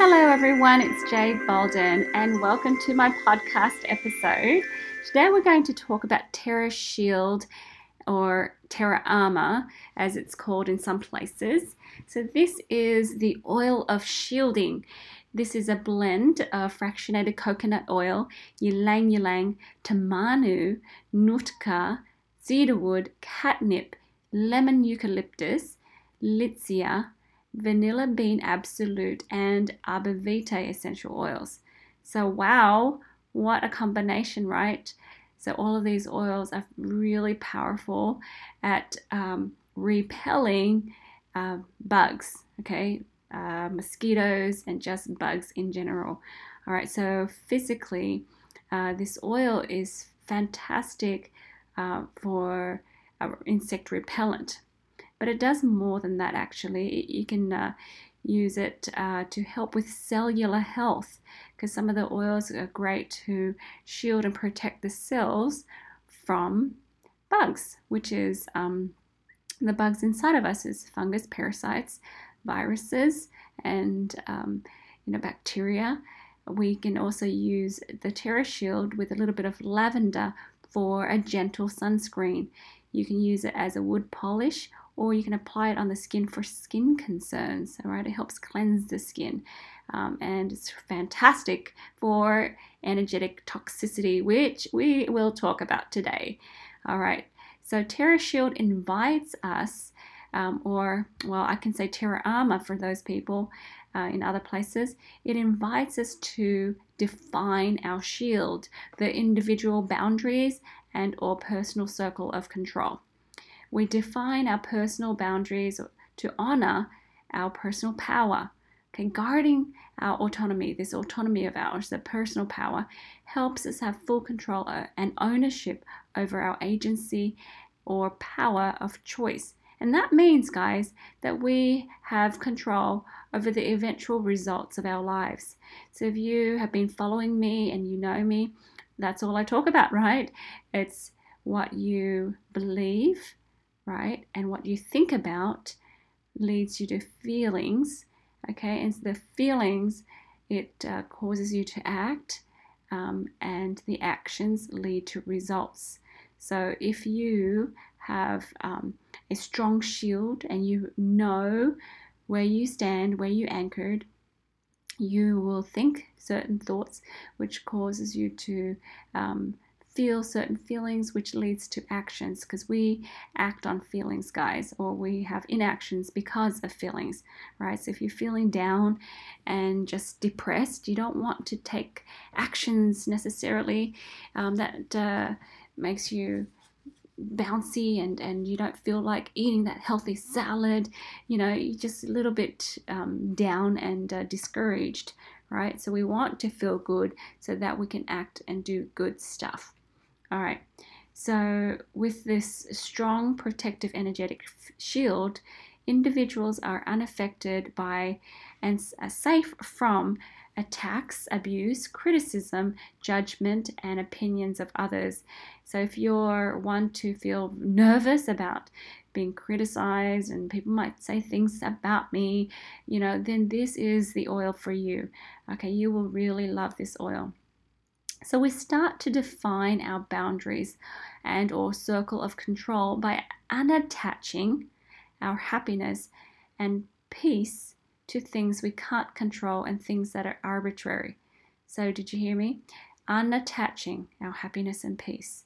Hello everyone, it's Jade Bolden and welcome to my podcast episode. Today we're going to talk about TerraShield or TerraArmor as it's called in some places. So this is the oil of shielding. This is a blend of fractionated coconut oil, ylang ylang, tamanu, nootka, cedarwood, catnip, lemon eucalyptus, litsea, vanilla bean absolute and arborvitae essential oils. So wow, what a combination, right? So all of these oils are really powerful at repelling bugs, okay, mosquitoes and just bugs in general. All right, so physically this oil is fantastic for insect repellent. But it does more than that, actually. You can use it to help with cellular health, because some of the oils are great to shield and protect the cells from bugs, which is the bugs inside of us is fungus, parasites, viruses, and bacteria. We can also use the TerraShield with a little bit of lavender for a gentle sunscreen. You can use it as a wood polish, or you can apply it on the skin for skin concerns. All right, it helps cleanse the skin, and it's fantastic for energetic toxicity, which we will talk about today. All right, so TerraShield invites us, I can say TerraArmor for those people in other places. It invites us to define our shield, the individual boundaries and or personal circle of control. We define our personal boundaries to honor our personal power. Okay, guarding our autonomy, this autonomy of ours, the personal power, helps us have full control and ownership over our agency or power of choice. And that means, guys, that we have control over the eventual results of our lives. So if you have been following me and you know me, that's all I talk about, right? It's what you believe, right? And what you think about leads you to feelings, okay? And so the feelings, it causes you to act, and the actions lead to results. So if you have a strong shield and you know where you stand, where you're anchored, you will think certain thoughts, which causes you to feel certain feelings, which leads to actions, because we act on feelings, guys, or we have inactions because of feelings, right? So if you're feeling down and just depressed, you don't want to take actions necessarily that makes you bouncy and you don't feel like eating that healthy salad. You know, you're just a little bit down and discouraged, right? So we want to feel good so that we can act and do good stuff. All right, so with this strong protective energetic shield, individuals are unaffected by and are safe from attacks, abuse, criticism, judgment, and opinions of others. So if you're one to feel nervous about being criticized and people might say things about me, you know, then this is the oil for you. Okay, you will really love this oil. So we start to define our boundaries and or circle of control by unattaching our happiness and peace to things we can't control and things that are arbitrary. So did you hear me? Unattaching our happiness and peace.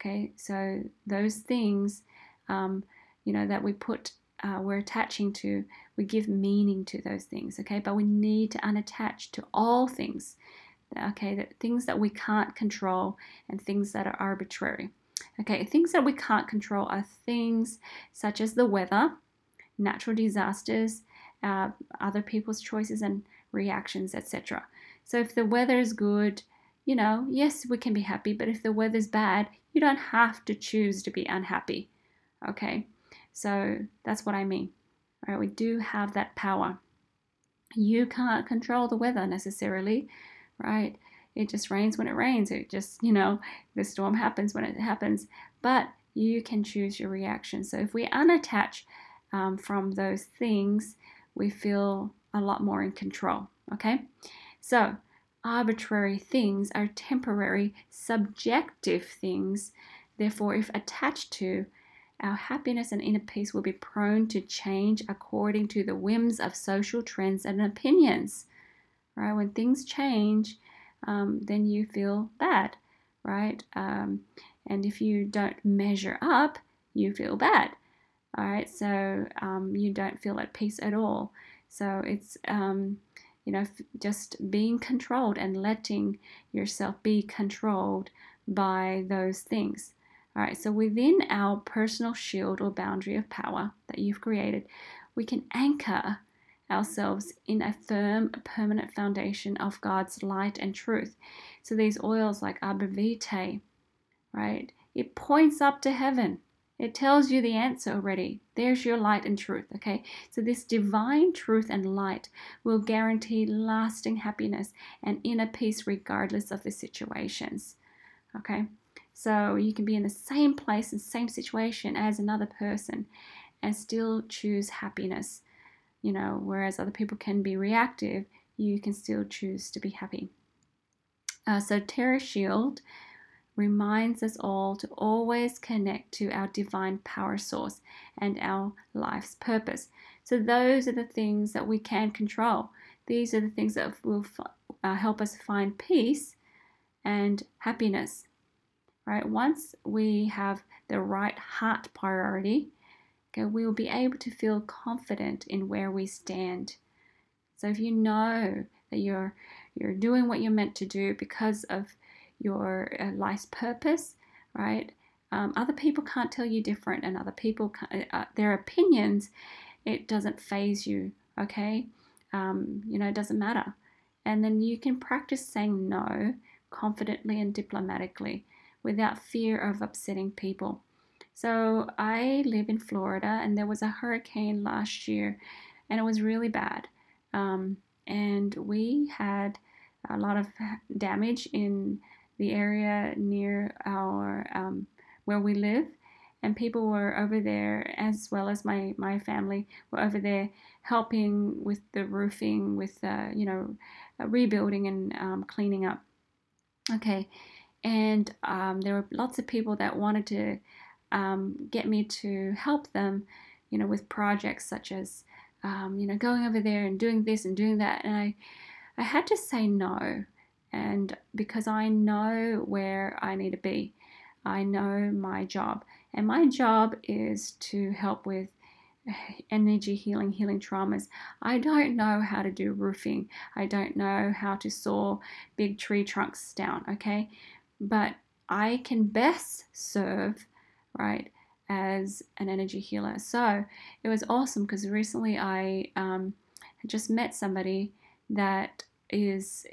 Okay, so those things, that we put, we're attaching to, we give meaning to those things, okay? But we need to unattach to all things, okay? That things that we can't control and things that are arbitrary. Okay, things that we can't control are things such as the weather, natural disasters, other people's choices and reactions, etc. So if the weather is good, you know, yes, we can be happy, but if the weather's bad, you don't have to choose to be unhappy, okay? So that's what I mean, all right? We do have that power. You can't control the weather necessarily, right? It just rains when it rains. It just, you know, the storm happens when it happens. But you can choose your reaction. So if we unattach from those things, we feel a lot more in control, okay? So arbitrary things are temporary, subjective things. Therefore, if attached to, our happiness and inner peace will be prone to change according to the whims of social trends and opinions, right? When things change, then you feel bad, right? And if you don't measure up, you feel bad, all right? So you don't feel at peace at all. So it's, just being controlled and letting yourself be controlled by those things. All right, so within our personal shield or boundary of power that you've created, we can anchor ourselves in a firm, permanent foundation of God's light and truth. So these oils like arborvitae, right, it points up to heaven. It tells you the answer already. There's your light and truth, okay? So this divine truth and light will guarantee lasting happiness and inner peace regardless of the situations, okay? So you can be in the same place and same situation as another person and still choose happiness. You know, whereas other people can be reactive, you can still choose to be happy. So TerraShield reminds us all to always connect to our divine power source and our life's purpose. So those are the things that we can control. These are the things that will help us find peace and happiness. Right, once we have the right heart priority, okay, we will be able to feel confident in where we stand. So if you know that you're doing what you're meant to do because of your life's purpose, right? Other people can't tell you different, and other people their opinions, it doesn't faze you. Okay, it doesn't matter. And then you can practice saying no confidently and diplomatically, without fear of upsetting people. So I live in Florida, and there was a hurricane last year, and it was really bad. And we had a lot of damage in the area near our where we live, and people were over there, as well as my family were over there helping with the roofing, with rebuilding and cleaning up. Okay. And there were lots of people that wanted to get me to help them, with projects such as, going over there and doing this and doing that. And I had to say no, and because I know where I need to be. I know my job. And my job is to help with energy healing traumas. I don't know how to do roofing. I don't know how to saw big tree trunks down, okay? But I can best serve, right, as an energy healer. So it was awesome because recently I just met somebody that is,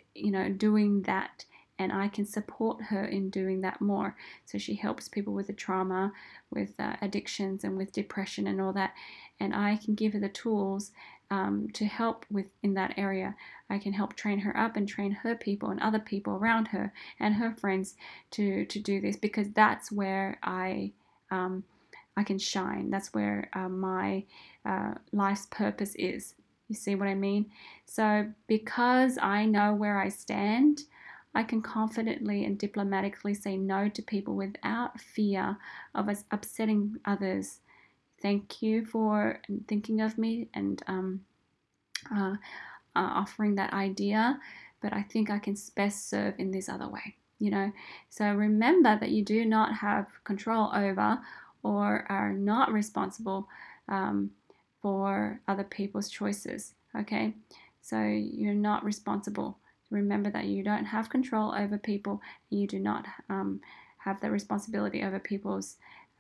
doing that, and I can support her in doing that more. So she helps people with the trauma, with addictions and with depression and all that. And I can give her the tools to help with in that area. I can help train her up and train her people and other people around her and her friends to do this, because that's where I can shine. That's where my life's purpose is. You see what I mean? So because I know where I stand, I can confidently and diplomatically say no to people without fear of us upsetting others. Thank you for thinking of me and offering that idea, but I think I can best serve in this other way, So remember that you do not have control over or are not responsible for other people's choices, okay? So you're not responsible. Remember that you don't have control over people. You do not have the responsibility over people's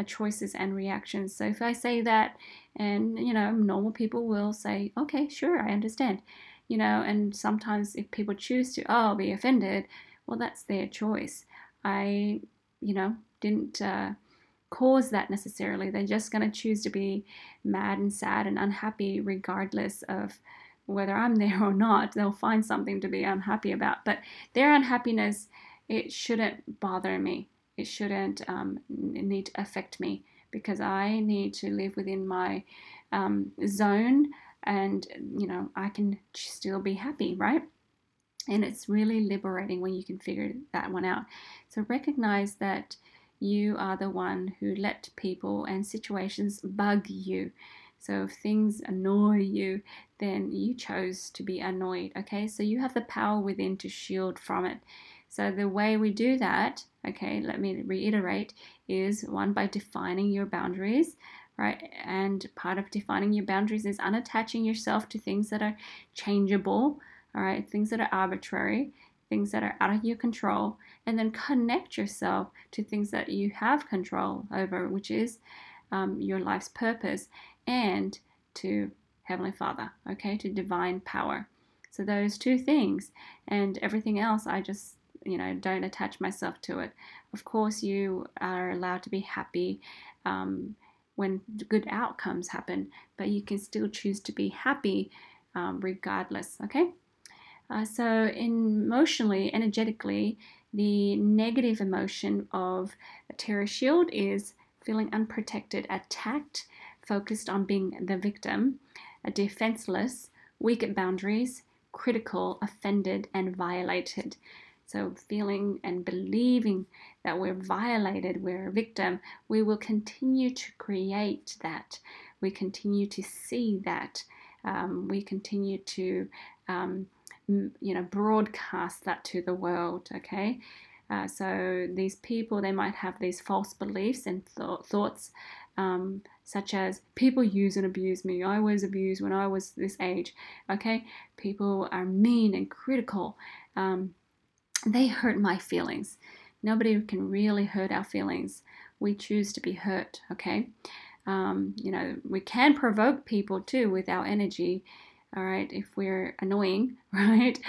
choices and reactions. So if I say that, and normal people will say, okay, sure, I understand, and sometimes if people choose to be offended, well, that's their choice. I didn't cause that necessarily. They're just going to choose to be mad and sad and unhappy regardless of whether I'm there or not. They'll find something to be unhappy about, but their unhappiness, it shouldn't bother me. It shouldn't need to affect me, because I need to live within my zone and, you know, I can still be happy, right? And it's really liberating when you can figure that one out. So recognize that you are the one who let people and situations bug you. So if things annoy you, then you chose to be annoyed, okay? So you have the power within to shield from it. So the way we do that, okay, let me reiterate, is one, by defining your boundaries, right? And part of defining your boundaries is unattaching yourself to things that are changeable, all right, things that are arbitrary, things that are out of your control, and then connect yourself to things that you have control over, which is your life's purpose, and to Heavenly Father, okay, to divine power. So those two things, and everything else, I just, you know, don't attach myself to it. Of course, you are allowed to be happy when good outcomes happen, but you can still choose to be happy regardless, okay? So emotionally, energetically, the negative emotion of TerraShield is feeling unprotected, attacked, focused on being the victim, defenseless, weak at boundaries, critical, offended, and violated. So feeling and believing that we're violated, we're a victim, we will continue to create that. We continue to see that. We continue to, you know, broadcast that to the world, okay? So these people, they might have these false beliefs and thoughts such as people use and abuse me. I was abused when I was this age, okay? People are mean and critical. They hurt my feelings. Nobody can really hurt our feelings. We choose to be hurt, okay? You know, we can provoke people too with our energy, all right, if we're annoying, right?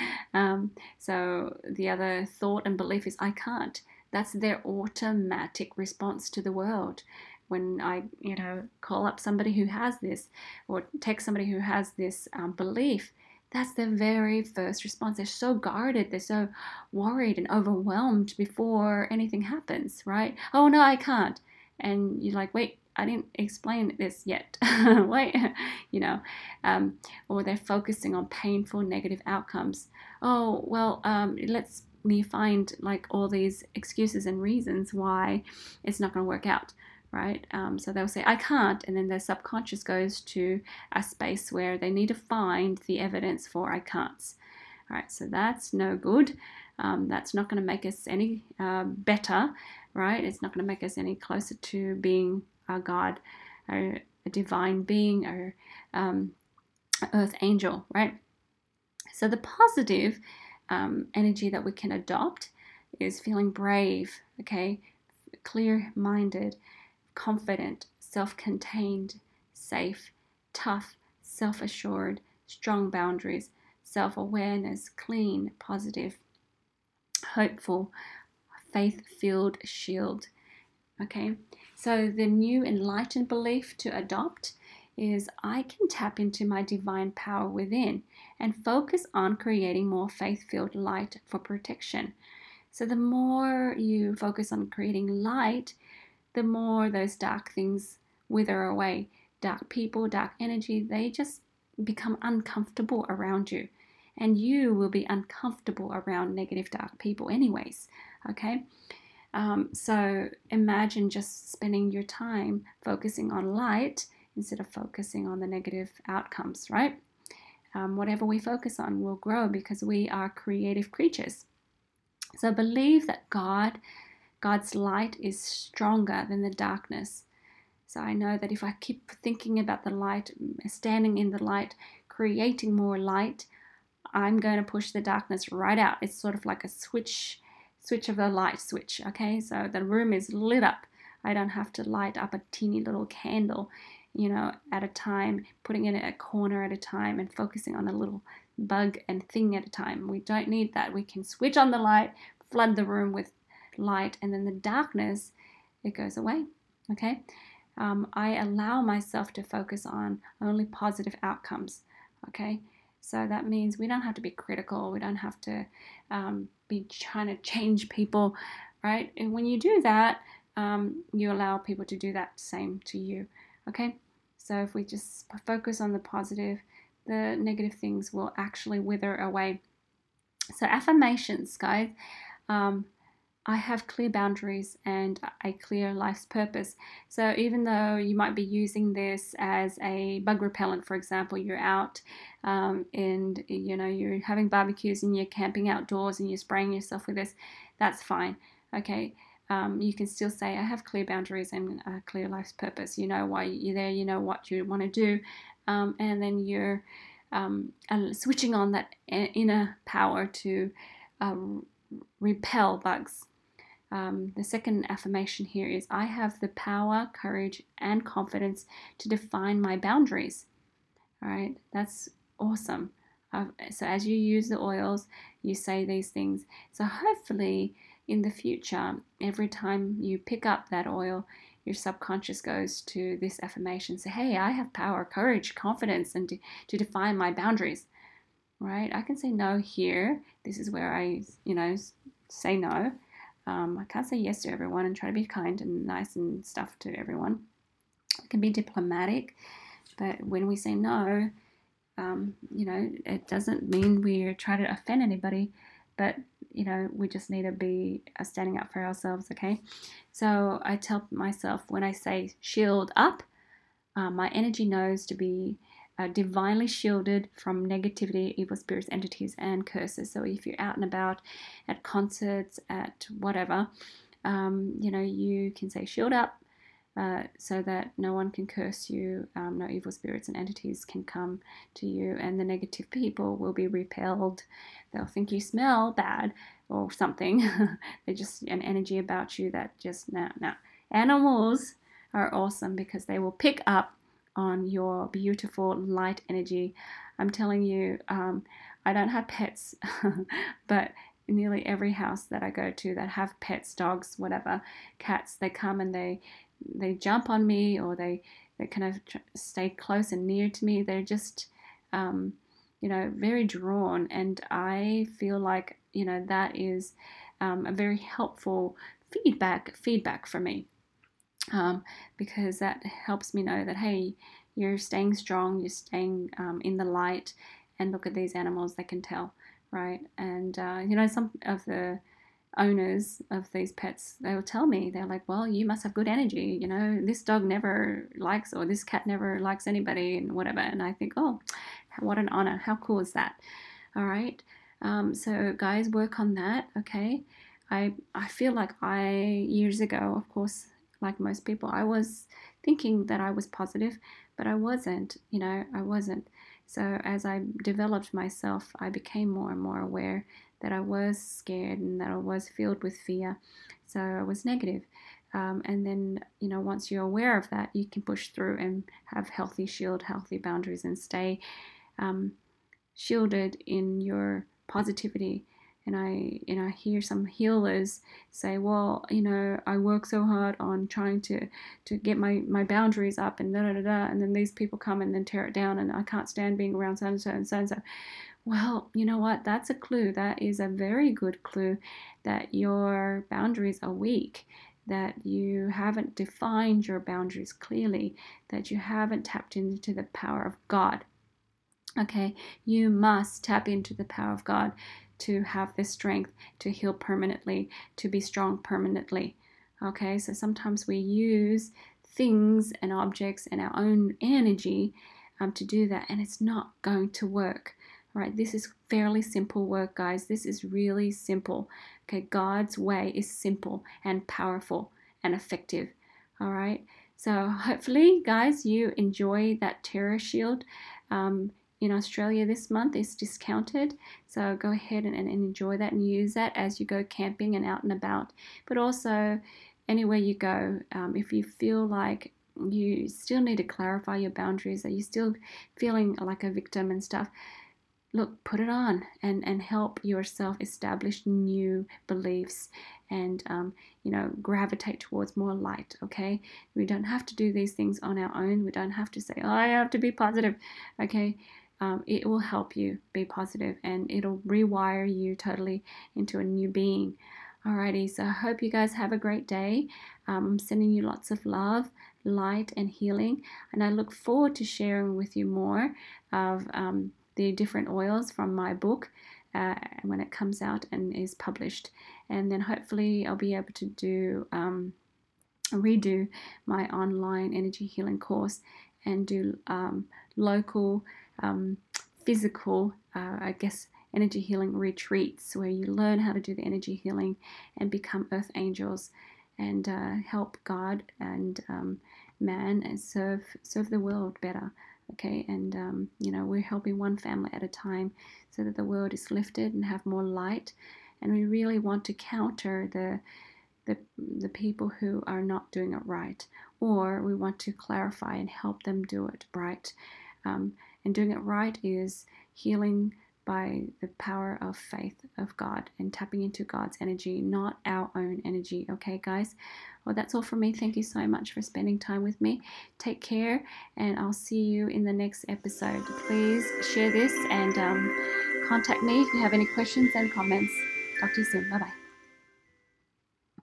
So the other thought and belief is, I can't. That's their automatic response to the world. When I, you know, call up somebody who has this or text somebody who has this belief, that's their very first response. They're so guarded. They're so worried and overwhelmed before anything happens, right? Oh, no, I can't. And you're like, wait, I didn't explain this yet. Wait, you know, or they're focusing on painful negative outcomes. Oh, well, let's me find like all these excuses and reasons why it's not going to work out, right? So they'll say, I can't. And then their subconscious goes to a space where they need to find the evidence for I can'ts. All right, so that's no good. That's not going to make us any better, right? It's not going to make us any closer to being our God, our divine being, our earth angel, right? So the positive energy that we can adopt is feeling brave, okay, clear-minded, confident, self-contained, safe, tough, self-assured, strong boundaries, self-awareness, clean, positive, hopeful, faith-filled shield, okay? So the new enlightened belief to adopt is I can tap into my divine power within and focus on creating more faith-filled light for protection. So the more you focus on creating light, the more those dark things wither away. Dark people, dark energy, they just become uncomfortable around you. And you will be uncomfortable around negative dark people anyways, okay? So imagine just spending your time focusing on light instead of focusing on the negative outcomes, right? Whatever we focus on will grow because we are creative creatures. So believe that God's light is stronger than the darkness. So I know that if I keep thinking about the light, standing in the light, creating more light, I'm going to push the darkness right out. It's sort of like a switch of a light switch, okay? So the room is lit up. I don't have to light up a teeny little candle, you know, at a time, putting it in a corner at a time and focusing on a little bug and thing at a time. We don't need that. We can switch on the light, flood the room with light, and then the darkness, it goes away, okay? I allow myself to focus on only positive outcomes, okay? So that means we don't have to be critical. We don't have to be trying to change people, right? And when you do that, you allow people to do that same to you, okay? So if we just focus on the positive, the negative things will actually wither away. So affirmations, guys. I have clear boundaries and a clear life's purpose. So even though you might be using this as a bug repellent, for example, you're out and you know you're having barbecues and you're camping outdoors and you're spraying yourself with this, that's fine. Okay, you can still say I have clear boundaries and a clear life's purpose. You know why you're there. You know what you want to do, and then you're switching on that inner power to repel bugs. The second affirmation here is I have the power, courage, and confidence to define my boundaries. All right, that's awesome. So as you use the oils, you say these things. So hopefully in the future, every time you pick up that oil, your subconscious goes to this affirmation. Say, hey, I have power, courage, confidence, and to define my boundaries. Right? I can say no here. This is where I, you know, say no. I can't say yes to everyone and try to be kind and nice and stuff to everyone. I can be diplomatic, but when we say no, you know, it doesn't mean we're trying to offend anybody, but, you know, we just need to be standing up for ourselves, okay? So I tell myself when I say shield up, my energy knows to be divinely shielded from negativity, evil spirits, entities, and curses. So if you're out and about at concerts, at whatever, you know, you can say shield up so that no one can curse you, no evil spirits and entities can come to you, and the negative people will be repelled. They'll think you smell bad or something. They're just an energy about you that just, no. Animals are awesome because they will pick up on your beautiful light energy. I'm telling you, I don't have pets, but nearly every house that I go to that have pets, dogs, whatever, cats, they come and they jump on me, or they kind of stay close and near to me. They're just, you know, very drawn, and I feel like, you know, that is a very helpful feedback for me. Because that helps me know that, hey, you're staying strong, you're staying in the light, and look at these animals, they can tell, right? And, you know, some of the owners of these pets, they will tell me, they're like, well, you must have good energy, you know, this dog never likes, or this cat never likes anybody and whatever. And I think, oh, what an honor. How cool is that? All right. So guys, work on that, okay? I feel like years ago, of course, like most people, I was thinking that I was positive, but I wasn't, you know, I wasn't. So as I developed myself, I became more and more aware that I was scared and that I was filled with fear. So I was negative. And then, you know, once you're aware of that, you can push through and have healthy shield, healthy boundaries, and stay shielded in your positivity. And I hear some healers say, well, you know, I work so hard on trying to get my boundaries up and da-da-da-da, and then these people come and then tear it down, and I can't stand being around so-and-so and so-and-so. Well, you know what? That's a clue. That is a very good clue that your boundaries are weak, that you haven't defined your boundaries clearly, that you haven't tapped into the power of God. Okay, you must tap into the power of God to have the strength to heal permanently, to be strong permanently. Okay, so sometimes we use things and objects and our own energy to do that, and it's not going to work. All right, this is fairly simple work, guys. This is really simple. Okay, God's way is simple and powerful and effective. All right, so hopefully, guys, you enjoy that TerraShield. In Australia this month is discounted, so go ahead and enjoy that and use that as you go camping and out and about. But also, anywhere you go, if you feel like you still need to clarify your boundaries, are you still feeling like a victim and stuff, look, put it on and help yourself establish new beliefs and, you know, gravitate towards more light, okay? We don't have to do these things on our own. We don't have to say, oh, I have to be positive, okay? It will help you be positive, and it'll rewire you totally into a new being. Alrighty, so I hope you guys have a great day. I'm sending you lots of love, light, and healing, and I look forward to sharing with you more of the different oils from my book when it comes out and is published. And then hopefully I'll be able to do redo my online energy healing course and do local physical I guess energy healing retreats where you learn how to do the energy healing and become earth angels and help God and man and serve the world better. Okay, and you know, we're helping one family at a time so that the world is lifted and have more light. And we really want to counter the people who are not doing it right, or we want to clarify and help them do it right. And doing it right is healing by the power of faith of God and tapping into God's energy, not our own energy. Okay, guys? Well, that's all from me. Thank you so much for spending time with me. Take care, and I'll see you in the next episode. Please share this and contact me if you have any questions and comments. Talk to you soon. Bye-bye.